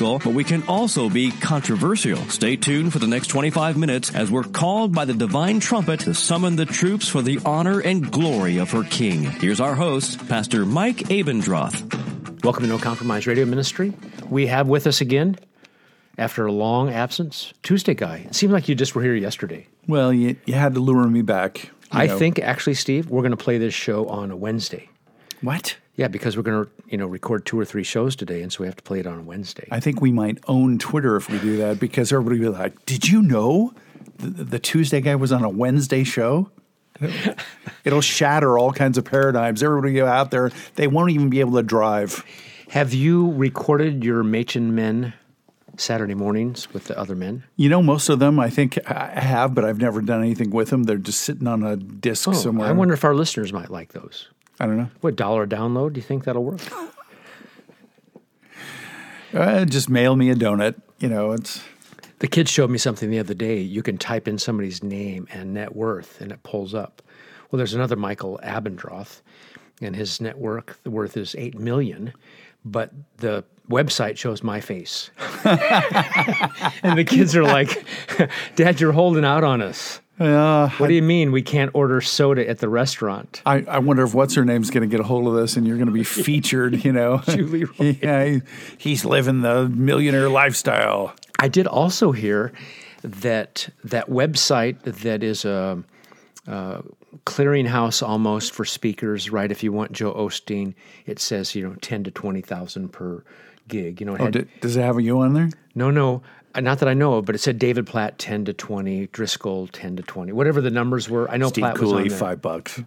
but we can also be controversial. Stay tuned for the next 25 minutes as we're called by the divine trumpet to summon the troops for the honor and glory of her King. Here's our host, Pastor Mike Abendroth. Welcome to No Compromise Radio Ministry. We have with us again, after a long absence, Tuesday Guy. It seemed like you just were here yesterday. Well, you had to lure me back. I think, actually, Steve, we're going to play this show on a Wednesday. What? Yeah, because we're going to, record 2 or 3 shows today, and so we have to play it on Wednesday. I think we might own Twitter if we do that, because everybody will be like, "Did you know the Tuesday Guy was on a Wednesday show?" It'll shatter all kinds of paradigms. Everybody will go out there, they won't even be able to drive. Have you recorded your Machen men Saturday mornings with the other men? Most of them I think I have, but I've never done anything with them. They're just sitting on a disc somewhere. I wonder if our listeners might like those. I don't know. What, dollar download? Do you think that'll work? Just mail me a donut. The kids showed me something the other day. You can type in somebody's name and net worth, and it pulls up. Well, there's another Michael Abendroth, and his net worth is $8 million, but the website shows my face. And the kids are like, "Dad, you're holding out on us. What do you mean we can't order soda at the restaurant?" I wonder if what's-her-name's going to get a hold of this, and you're going to be featured, Julie Roy. Yeah, he's living the millionaire lifestyle. I did also hear that website that is a clearinghouse almost for speakers, right? If you want Joe Osteen, it says, 10 to 20,000 per gig. Does it have a you on there? No. Not that I know of, but it said David Platt, 10 to 20, Driscoll, 10 to 20, whatever the numbers were. I know Steve Platt was Cooley, on there. $5.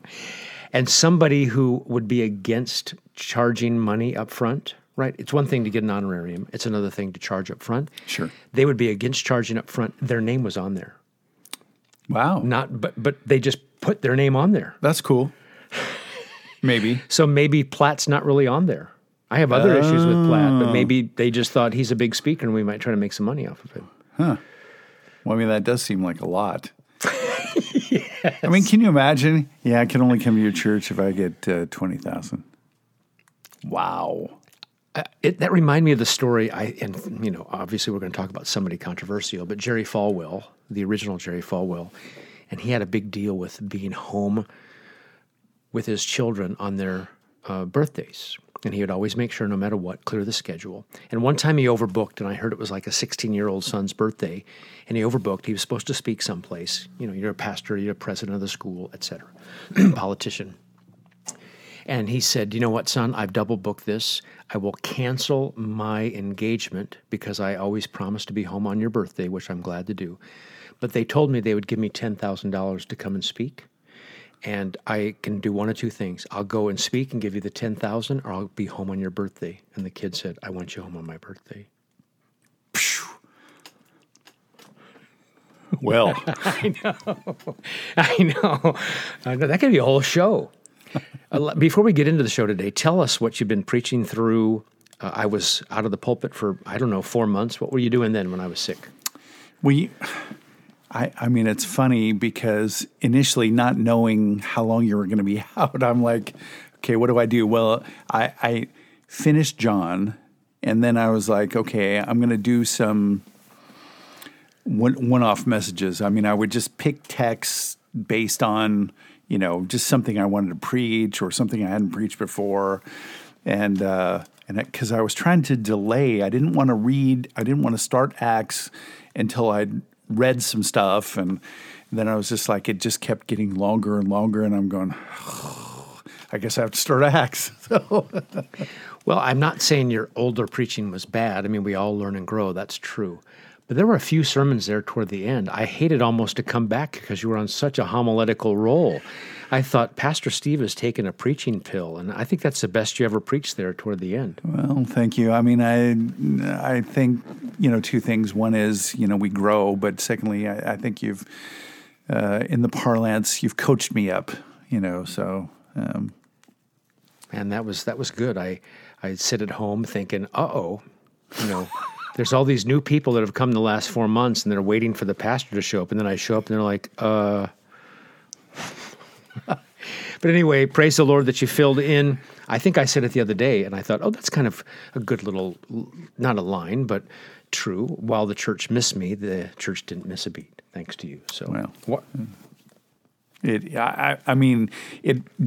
And somebody who would be against charging money up front, right? It's one thing to get an honorarium. It's another thing to charge up front. Sure. They would be against charging up front. Their name was on there. Wow. But they just put their name on there. That's cool. Maybe. So maybe Platt's not really on there. I have other issues with Platt, but maybe they just thought he's a big speaker and we might try to make some money off of him. Huh. Well, that does seem like a lot. Yes. Can you imagine? Yeah, I can only come to your church if I get 20,000. Wow. That reminded me of the story, obviously we're going to talk about somebody controversial, but Jerry Falwell, the original Jerry Falwell, and he had a big deal with being home with his children on their birthdays. And he would always make sure, no matter what, clear the schedule. And one time he overbooked, and I heard it was like a 16-year-old son's birthday, and he overbooked. He was supposed to speak someplace. You're a pastor, you're a president of the school, et cetera, politician. And he said, "You know what, son, I've double booked this. I will cancel my engagement because I always promise to be home on your birthday, which I'm glad to do. But they told me they would give me $10,000 to come and speak. And I can do one of two things. I'll go and speak and give you the $10,000, or I'll be home on your birthday." And the kid said, "I want you home on my birthday." Well. I know. That could be a whole show. Before we get into the show today, tell us what you've been preaching through. I was out of the pulpit for, 4 months. What were you doing then when I was sick? It's funny because initially, not knowing how long you were going to be out, I'm like, okay, what do I do? Well, I finished John, and then I was like, okay, I'm going to do some one-off messages. I would just pick texts based on, just something I wanted to preach or something I hadn't preached before, and because I was trying to delay. I didn't want to start Acts until I'd read some stuff, and then I was just like, it just kept getting longer and longer, and I'm going, I guess I have to start Acts. Well, I'm not saying your older preaching was bad. We all learn and grow. That's true. But there were a few sermons there toward the end. I hated almost to come back because you were on such a homiletical roll. I thought, Pastor Steve has taken a preaching pill, and I think that's the best you ever preached there toward the end. Well, thank you. I mean, I think, two things. One is, we grow, but secondly, I think you've, in the parlance, you've coached me up, so... And that was good. I'd sit at home thinking, there's all these new people that have come the last 4 months and they're waiting for the pastor to show up. And then I show up and they're like, But anyway, praise the Lord that you filled in. I think I said it the other day and I thought, that's kind of a good little, not a line, but true. While the church missed me, the church didn't miss a beat, thanks to you. So what? It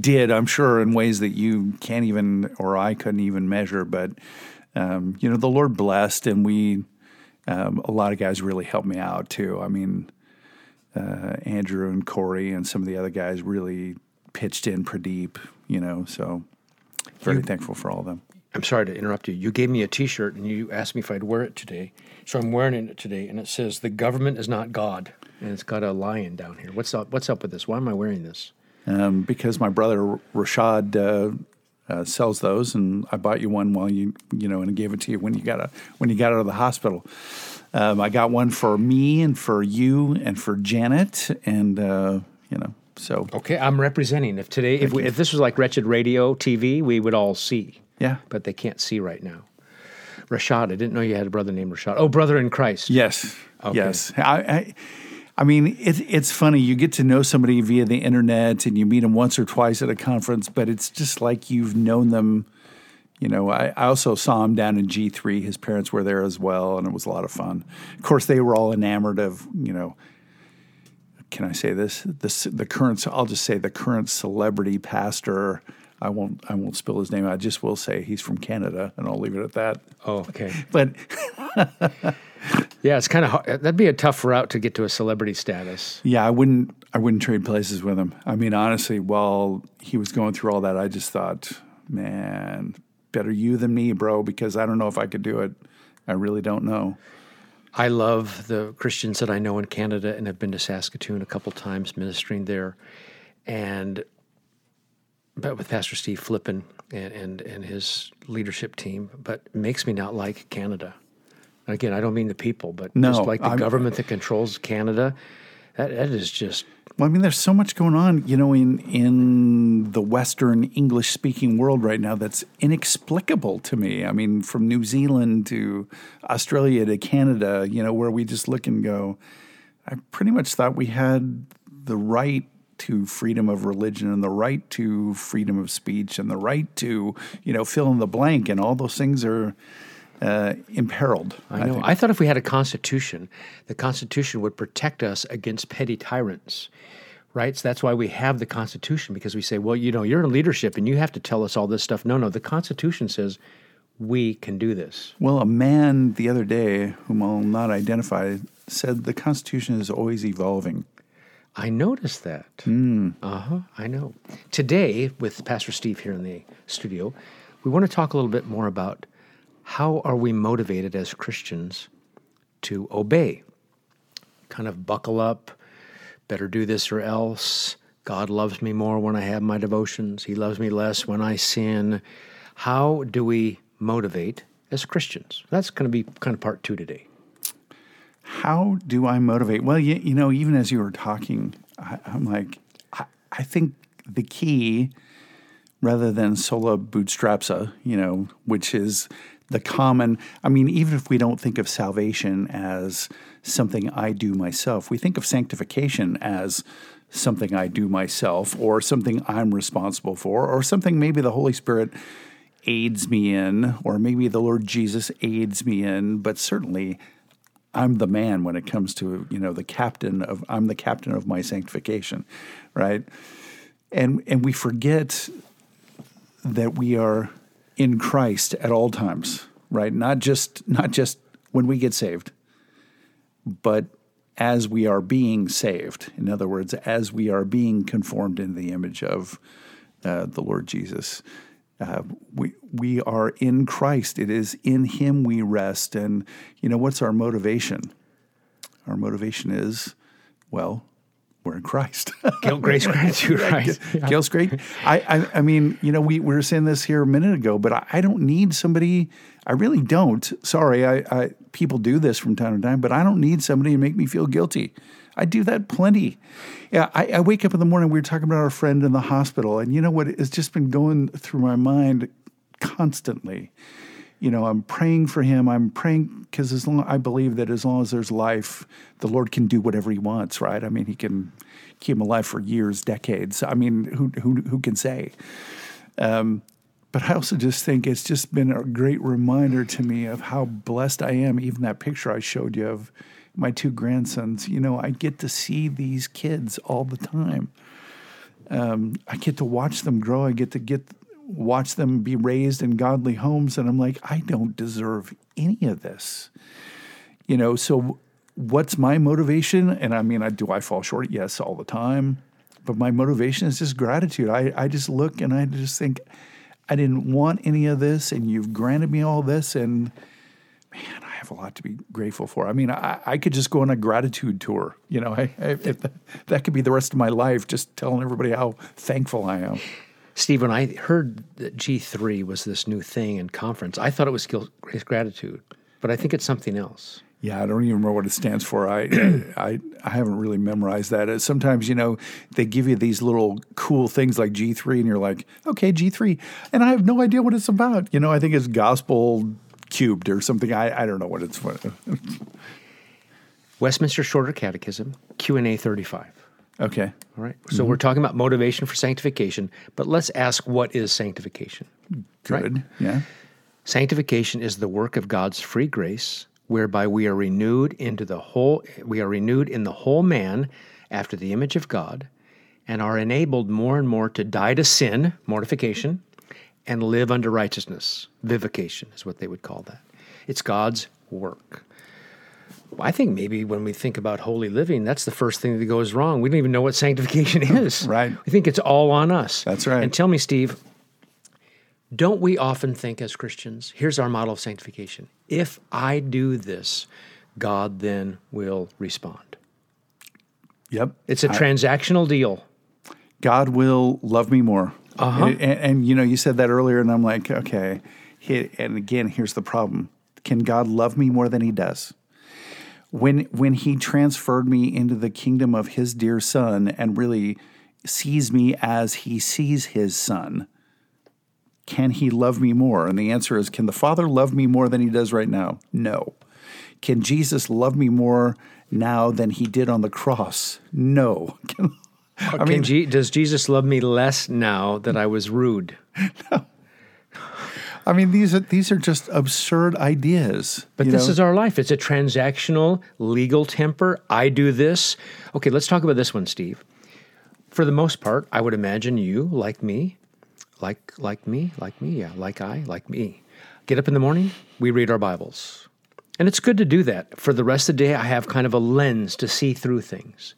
did, I'm sure, in ways that you can't even, or I couldn't even measure. But, the Lord blessed, and a lot of guys really helped me out, too. I mean, Andrew and Corey and some of the other guys really pitched in, Pradeep, so very thankful for all of them. I'm sorry to interrupt you. You gave me a T-shirt, and you asked me if I'd wear it today. So I'm wearing it today, and it says, "The government is not God." And it's got a lion down here. What's up with this? Why am I wearing this? Because my brother Rashad sells those, and I bought you one while and I gave it to you when you got out of the hospital. I got one for me and for you and for Janet, and so. Okay, I'm representing. If today, if this was like Wretched Radio TV, we would all see. Yeah, but they can't see right now. Rashad, I didn't know you had a brother named Rashad. Oh, brother in Christ. Yes. Okay. Yes. I mean, it's funny. You get to know somebody via the internet, and you meet them once or twice at a conference, but it's just like you've known them. I also saw him down in G3. His parents were there as well, and it was a lot of fun. Of course, they were all enamored of, can I say this? I'll just say the current celebrity pastor. I won't spill his name. I just will say he's from Canada, and I'll leave it at that. Oh, okay. But yeah, it's kind of hard. That'd be a tough route to get to a celebrity status. Yeah, I wouldn't trade places with him. I mean, honestly, while he was going through all that, I just thought, man, better you than me, bro, because I don't know if I could do it. I really don't know. I love the Christians that I know in Canada, and I've been to Saskatoon a couple times ministering there, but with Pastor Steve Flippin and his leadership team, but it makes me not like Canada. And again, I don't mean the people, but just like the government that controls Canada, that is just... Well, I mean, there's so much going on, in the Western English-speaking world right now that's inexplicable to me. I mean, from New Zealand to Australia to Canada, where we just look and go, I pretty much thought we had the right to freedom of religion and the right to freedom of speech and the right to, fill in the blank, and all those things are imperiled. I know. I thought if we had a constitution, the constitution would protect us against petty tyrants, right? So that's why we have the constitution, because we say, well, you're in leadership and you have to tell us all this stuff. No, the constitution says we can do this. Well, a man the other day, whom I'll not identify, said the constitution is always evolving. I noticed that. Mm. Uh-huh, I know. Today, with Pastor Steve here in the studio, we want to talk a little bit more about how are we motivated as Christians to obey, kind of buckle up, better do this or else, God loves me more when I have my devotions, he loves me less when I sin. How do we motivate as Christians? That's going to be kind of part 2 today. How do I motivate? Well, even as you were talking, I'm like, I think the key, rather than sola bootstrapsa, which is the common, I mean, even if we don't think of salvation as something I do myself, we think of sanctification as something I do myself or something I'm responsible for or something maybe the Holy Spirit aids me in or maybe the Lord Jesus aids me in, but certainly I'm the man when it comes to, I'm the captain of my sanctification, right? And we forget that we are in Christ at all times, right? Not just when we get saved, but as we are being saved. In other words, as we are being conformed in the image of the Lord Jesus. We are in Christ. It is in him we rest. And, what's our motivation? Our motivation is, well, we're in Christ. Guilt, grace, gratitude, right? Yeah. Guilt, grace. I mean, you know, we were saying this here a minute ago, but I don't need somebody. I really don't. Sorry, I people do this from time to time, but I don't need somebody to make me feel guilty. I do that plenty. Yeah, I wake up in the morning. We were talking about our friend in the hospital, and you know what? It's just been going through my mind constantly. You know, I'm praying for him. I'm praying because I believe that as long as there's life, the Lord can do whatever he wants, right? I mean, he can keep him alive for years, decades. I mean, who can say? But I also just think it's just been a great reminder to me of how blessed I am. Even that picture I showed you of my two grandsons, you know, I get to see these kids all the time. I get to watch them grow. I get to watch them be raised in godly homes, and I'm like, I don't deserve any of this. You know, so what's my motivation? And I mean, do I fall short? Yes, all the time. But my motivation is just gratitude. I just look and I just think, I didn't want any of this, and you've granted me all this, and man, I have a lot to be grateful for. I mean, I could just go on a gratitude tour. You know, that could be the rest of my life, just telling everybody how thankful I am. Steve, when I heard that G3 was this new thing in conference, I thought it was guilt, grace, gratitude, but I think it's something else. Yeah, I don't even remember what it stands for. I haven't really memorized that. Sometimes, you know, they give you these little cool things like G3, and you're like, okay, G3, and I have no idea what it's about. You know, I think it's Gospel cubed or something. I don't know what it's for. Westminster Shorter Catechism, Q&A 35. Okay. All right. So we're talking about motivation for sanctification, but let's ask, what is sanctification? Good. Right? Yeah. Sanctification is the work of God's free grace, whereby we are renewed in the whole man after the image of God, and are enabled more and more to die to sin, mortification, and live unto righteousness. Vivification is what they would call that. It's God's work. I think maybe when we think about holy living, that's the first thing that goes wrong. We don't even know what sanctification is. Right. We think it's all on us. That's right. And tell me, Steve, don't we often think as Christians, here's our model of sanctification. If I do this, God then will respond. Yep. It's a transactional deal. God will love me more. Uh-huh. And you know, you said that earlier, and I'm like, okay. And again, here's the problem. Can God love me more than he does? When he transferred me into the kingdom of his dear son and really sees me as he sees his son, can he love me more? And the answer is, can the Father love me more than he does right now? No. Can Jesus love me more now than he did on the cross? No. Does Jesus love me less now that I was rude? No. I mean, these are just absurd ideas. But this is our life. It's a transactional, legal temper. I do this. Okay, let's talk about this one, Steve. For the most part, I would imagine you, like me, get up in the morning, we read our Bibles. And it's good to do that. For the rest of the day, I have kind of a lens to see through things.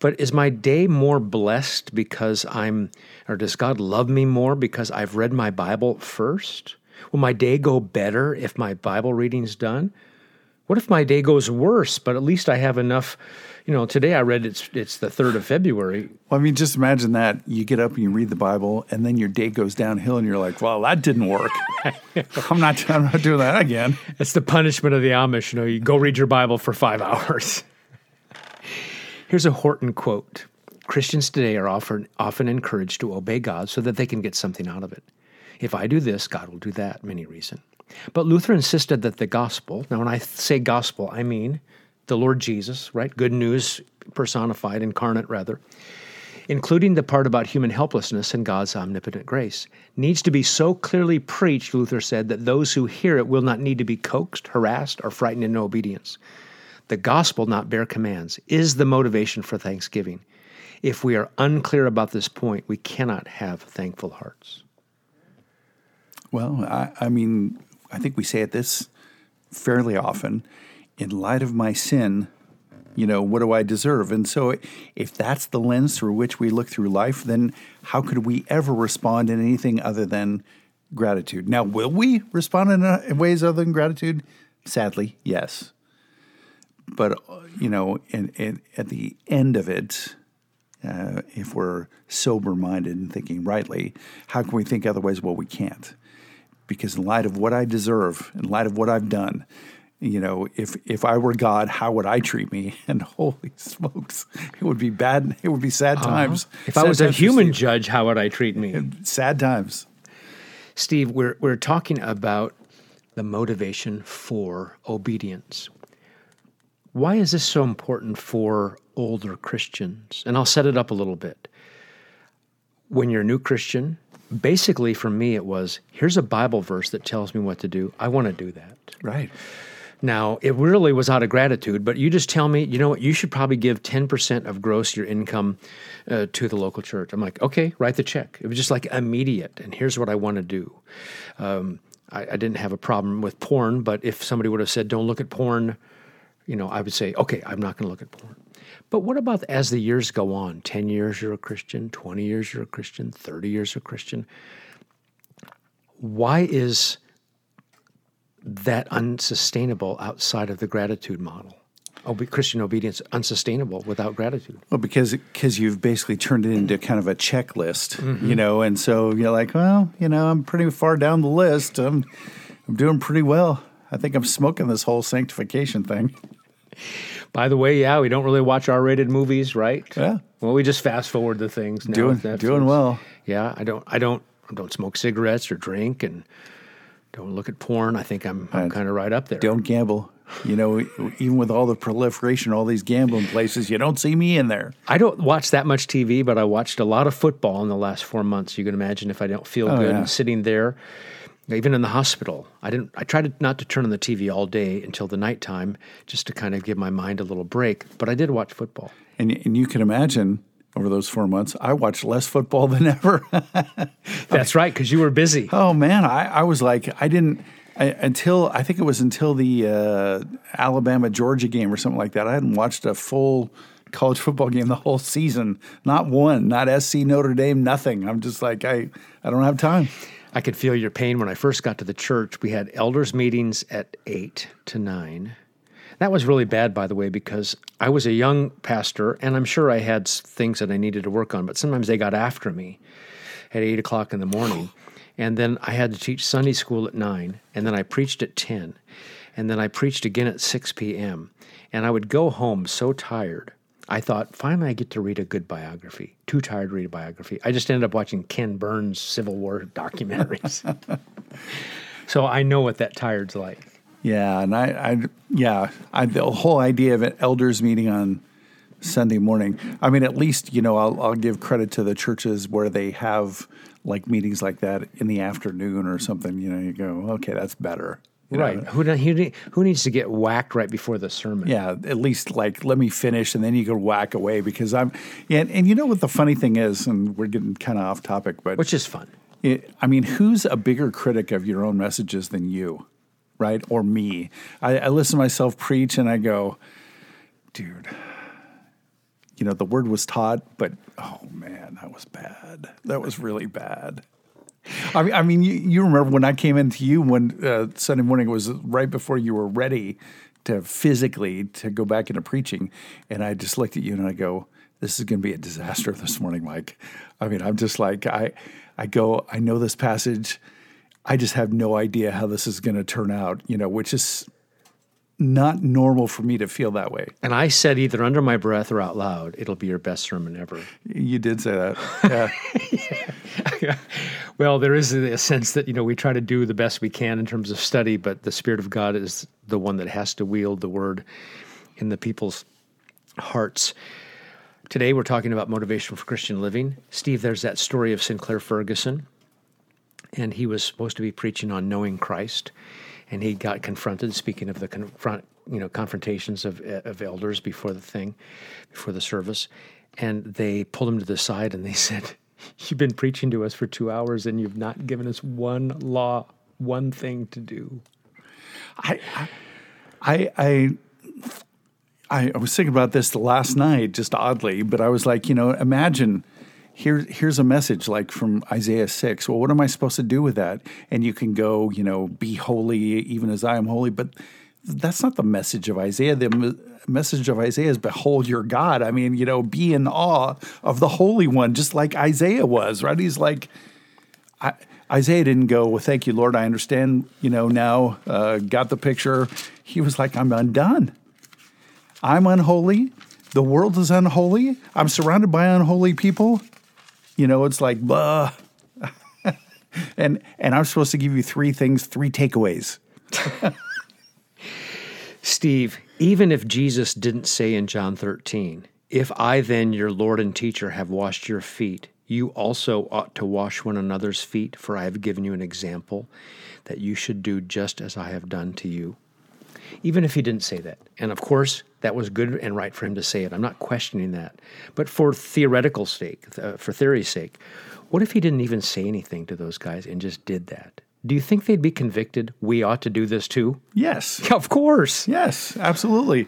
But is my day more blessed because or does God love me more because I've read my Bible first? Will my day go better if my Bible reading's done? What if my day goes worse, but at least I have enough, you know, today I read it's the 3rd of February. Well, I mean, just imagine that. You get up and you read the Bible, and then your day goes downhill, and you're like, well, that didn't work. I'm not doing that again. It's the punishment of the Amish. You know, you go read your Bible for 5 hours. Here's a Horton quote. Christians today are often encouraged to obey God so that they can get something out of it. If I do this, God will do that, many reason. But Luther insisted that the gospel, now when I say gospel, I mean the Lord Jesus, right? Good news personified, incarnate rather, including the part about human helplessness and God's omnipotent grace, needs to be so clearly preached, Luther said, that those who hear it will not need to be coaxed, harassed, or frightened into obedience. The gospel, not bare commands, is the motivation for thanksgiving. If we are unclear about this point, we cannot have thankful hearts. Well, I mean, I think we say this fairly often. In light of my sin, you know, what do I deserve? And so if that's the lens through which we look through life, then how could we ever respond in anything other than gratitude? Now, will we respond in ways other than gratitude? Sadly, yes. But, you know, and at the end of it, if we're sober-minded and thinking rightly, how can we think otherwise? Well, we can't. Because in light of what I deserve, in light of what I've done, you know, if I were God, how would I treat me? And holy smokes, it would be bad. It would be sad times. If sad I was a human judge, how would I treat me? Sad times. Steve, we're talking about the motivation for obedience. Why is this so important for older Christians? And I'll set it up a little bit. When you're a new Christian, basically for me it was, here's a Bible verse that tells me what to do. I want to do that. Right. Now, it really was out of gratitude, but you just tell me, you know what, you should probably give 10% of gross your income to the local church. I'm like, okay, write the check. It was just like immediate, and here's what I want to do. I didn't have a problem with porn, but if somebody would have said, don't look at porn, you know, I would say, okay, I'm not going to look at porn. But what about as the years go on, 10 years you're a Christian, 20 years you're a Christian, 30 years you're a Christian? Why is that unsustainable outside of the gratitude model? Christian obedience unsustainable without gratitude? Well, because you've basically turned it into kind of a checklist, mm-hmm. you know, and so you're like, well, you know, I'm pretty far down the list. I'm doing pretty well. I think I'm smoking this whole sanctification thing. By the way, yeah, we don't really watch R-rated movies, right? Yeah. Well, we just fast forward the things. Now doing well. Yeah, I don't smoke cigarettes or drink, and don't look at porn. I think I'm kind of right up there. Don't gamble. You know, even with all the proliferation, all these gambling places, you don't see me in there. I don't watch that much TV, but I watched a lot of football in the last 4 months. You can imagine if I don't feel good and sitting there. Even in the hospital, I tried not to turn on the TV all day until the nighttime, just to kind of give my mind a little break. But I did watch football. And you can imagine, over those 4 months, I watched less football than ever. That's right, because you were busy. Oh man, I was like, I think it was until the Alabama-Georgia game or something like that. I hadn't watched a full college football game the whole season. Not one, not SC Notre Dame, nothing. I'm just like, I don't have time. I could feel your pain when I first got to the church. We had elders meetings at 8 to 9. That was really bad, by the way, because I was a young pastor, and I'm sure I had things that I needed to work on, but sometimes they got after me at 8 o'clock in the morning. And then I had to teach Sunday school at 9, and then I preached at 10, and then I preached again at 6 p.m. And I would go home so tired. I thought, finally I get to read a good biography. Too tired to read a biography. I just ended up watching Ken Burns' Civil War documentaries. So I know what that tired's like. Yeah, and I the whole idea of an elders meeting on Sunday morning. I mean, at least, you know, I'll give credit to the churches where they have like meetings like that in the afternoon or something. You know, you go, okay, that's better. You right. know? Who needs to get whacked right before the sermon? Yeah, at least like let me finish, and then you can whack away because and you know what the funny thing is, and we're getting kind of off topic, but which is fun. Who's a bigger critic of your own messages than you, right? Or me? I listen to myself preach, and I go, dude. You know, the word was taught, but oh man, that was bad. That was really bad. I mean, you remember when I came into you one Sunday morning, it was right before you were ready to physically to go back into preaching, and I just looked at you and I go, this is going to be a disaster this morning, Mike. I mean, I'm just like, I go, I know this passage. I just have no idea how this is going to turn out, you know, which is not normal for me to feel that way. And I said either under my breath or out loud, it'll be your best sermon ever. You did say that. Yeah. Yeah. Well, there is a sense that, you know, we try to do the best we can in terms of study, but the Spirit of God is the one that has to wield the word in the people's hearts. Today we're talking about motivation for Christian living. Steve, there's that story of Sinclair Ferguson, and he was supposed to be preaching on knowing Christ, and he got confronted, speaking of the confrontations of elders before the service, and they pulled him to the side and they said, you've been preaching to us for 2 hours and you've not given us one law, one thing to do. I was thinking about this last night, just oddly, but I was like, you know, imagine here's a message like from Isaiah 6. Well, what am I supposed to do with that? And you can go, you know, be holy even as I am holy. But that's not the message of Isaiah. The message of Isaiah is, behold your God. I mean, you know, be in awe of the Holy One, just like Isaiah was, right? He's like, Isaiah didn't go, well, thank you, Lord, I understand, you know, now, got the picture. He was like, I'm undone. I'm unholy. The world is unholy. I'm surrounded by unholy people. You know, it's like, blah. and I'm supposed to give you three things, three takeaways. Steve, even if Jesus didn't say in John 13, if I then, your Lord and teacher, have washed your feet, you also ought to wash one another's feet, for I have given you an example that you should do just as I have done to you. Even if he didn't say that. And of course, that was good and right for him to say it. I'm not questioning that. But for theory's sake, what if he didn't even say anything to those guys and just did that? Do you think they'd be convicted? We ought to do this too? Yes. Yeah, of course. Yes, absolutely.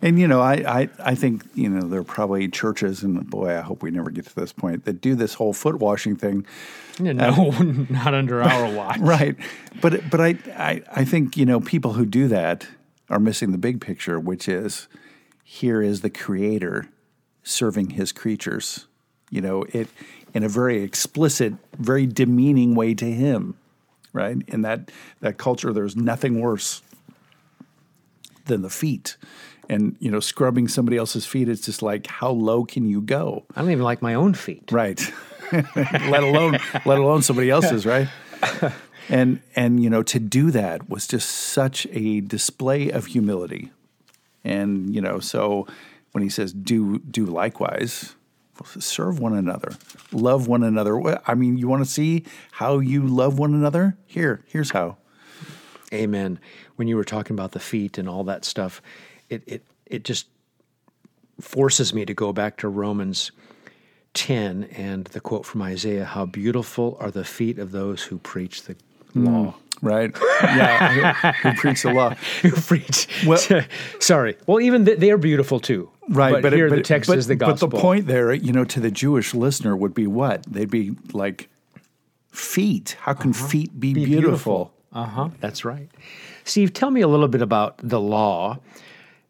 And, you know, I think, you know, there are probably churches, and boy, I hope we never get to this point, that do this whole foot washing thing. No, not under our watch. Right. But I think, you know, people who do that are missing the big picture, which is here is the Creator serving his creatures, you know, it in a very explicit, very demeaning way to him, right? In that culture, there's nothing worse than the feet. And, you know, scrubbing somebody else's feet, it's just like, how low can you go? I don't even like my own feet. Right. let alone somebody else's, right? And you know, to do that was just such a display of humility. And, you know, so when he says, do likewise, serve one another, love one another. I mean, you want to see how you love one another? Here's how. Amen. When you were talking about the feet and all that stuff, it just forces me to go back to Romans 10 and the quote from Isaiah, how beautiful are the feet of those who preach the law. Right. Yeah, who preach the law. Who preach. Well, sorry. Well, even they're beautiful too. Right. But here the text is the gospel. But the point there, you know, to the Jewish listener would be what? They'd be like, feet. How can feet be beautiful? Uh-huh. That's right. Steve, tell me a little bit about the law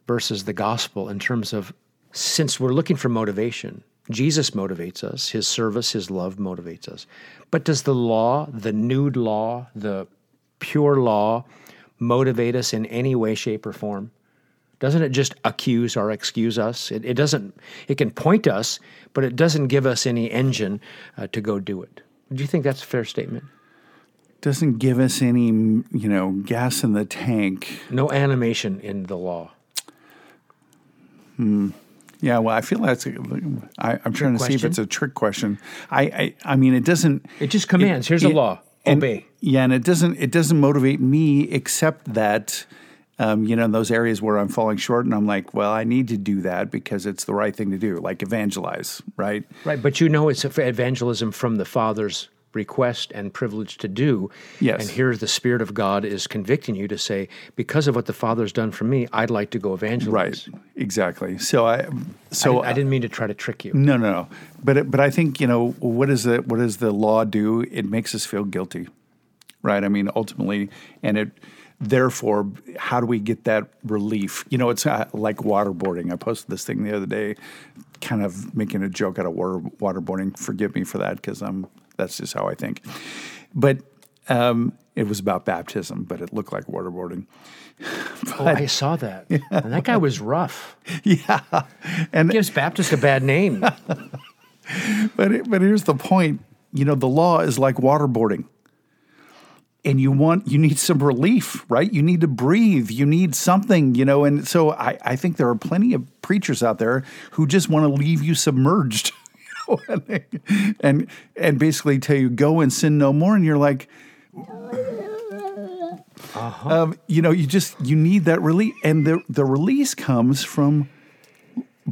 versus the gospel in terms of, since we're looking for motivation, Jesus motivates us, his service, his love motivates us. But does the law, the nude law, the pure law, motivate us in any way, shape, or form? Doesn't it just accuse or excuse us? It doesn't. It can point us, but it doesn't give us any engine to go do it. Do you think that's a fair statement? Doesn't give us any, you know, gas in the tank. No animation in the law. Yeah, well, I feel that's I'm trying to see if it's a trick question. I mean, it doesn't. It just commands. Here's a law. Obey. Yeah, and it doesn't motivate me except that, you know, in those areas where I'm falling short and I'm like, well, I need to do that because it's the right thing to do, like evangelize, right? Right, but you know it's evangelism from the Father's request and privilege to do. Yes. And here the Spirit of God is convicting you to say, because of what the Father's done for me, I'd like to go evangelize. Right, exactly. So I didn't mean to try to trick you. No. But I think, you know, what does the law do? It makes us feel guilty, right? I mean, ultimately, and it, therefore, how do we get that relief? You know, it's like waterboarding. I posted this thing the other day, kind of making a joke out of waterboarding. Forgive me for that because that's just how I think. But it was about baptism, but it looked like waterboarding. I saw that. Yeah. And that guy was rough. Yeah. And gives Baptist a bad name. But here's the point. You know, the law is like waterboarding. And you need some relief, right? You need to breathe. You need something, you know. And so I think there are plenty of preachers out there who just want to leave you submerged. and basically tell you, go and sin no more. And you're like, you know, you need that relief. And the release comes from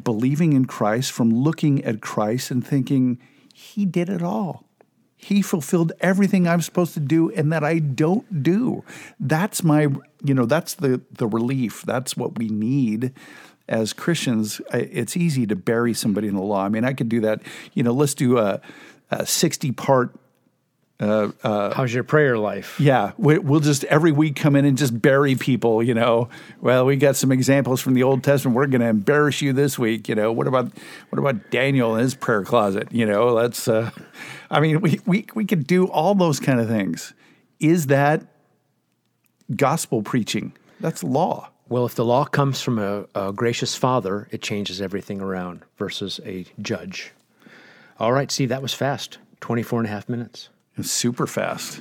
believing in Christ, from looking at Christ and thinking, he did it all. He fulfilled everything I'm supposed to do and that I don't do. That's my, you know, that's the relief. That's what we need. As Christians, it's easy to bury somebody in the law. I mean, I could do that. You know, let's do a 60-part How's your prayer life? Yeah, we'll just every week come in and just bury people, you know. Well, we got some examples from the Old Testament. We're going to embarrass you this week, you know. What about Daniel and his prayer closet? You know, let's. I mean, we could do all those kind of things. Is that gospel preaching? That's law. Well, if the law comes from a gracious father, it changes everything around versus a judge. All right, Steve, that was fast. 24 and a half minutes. Super fast.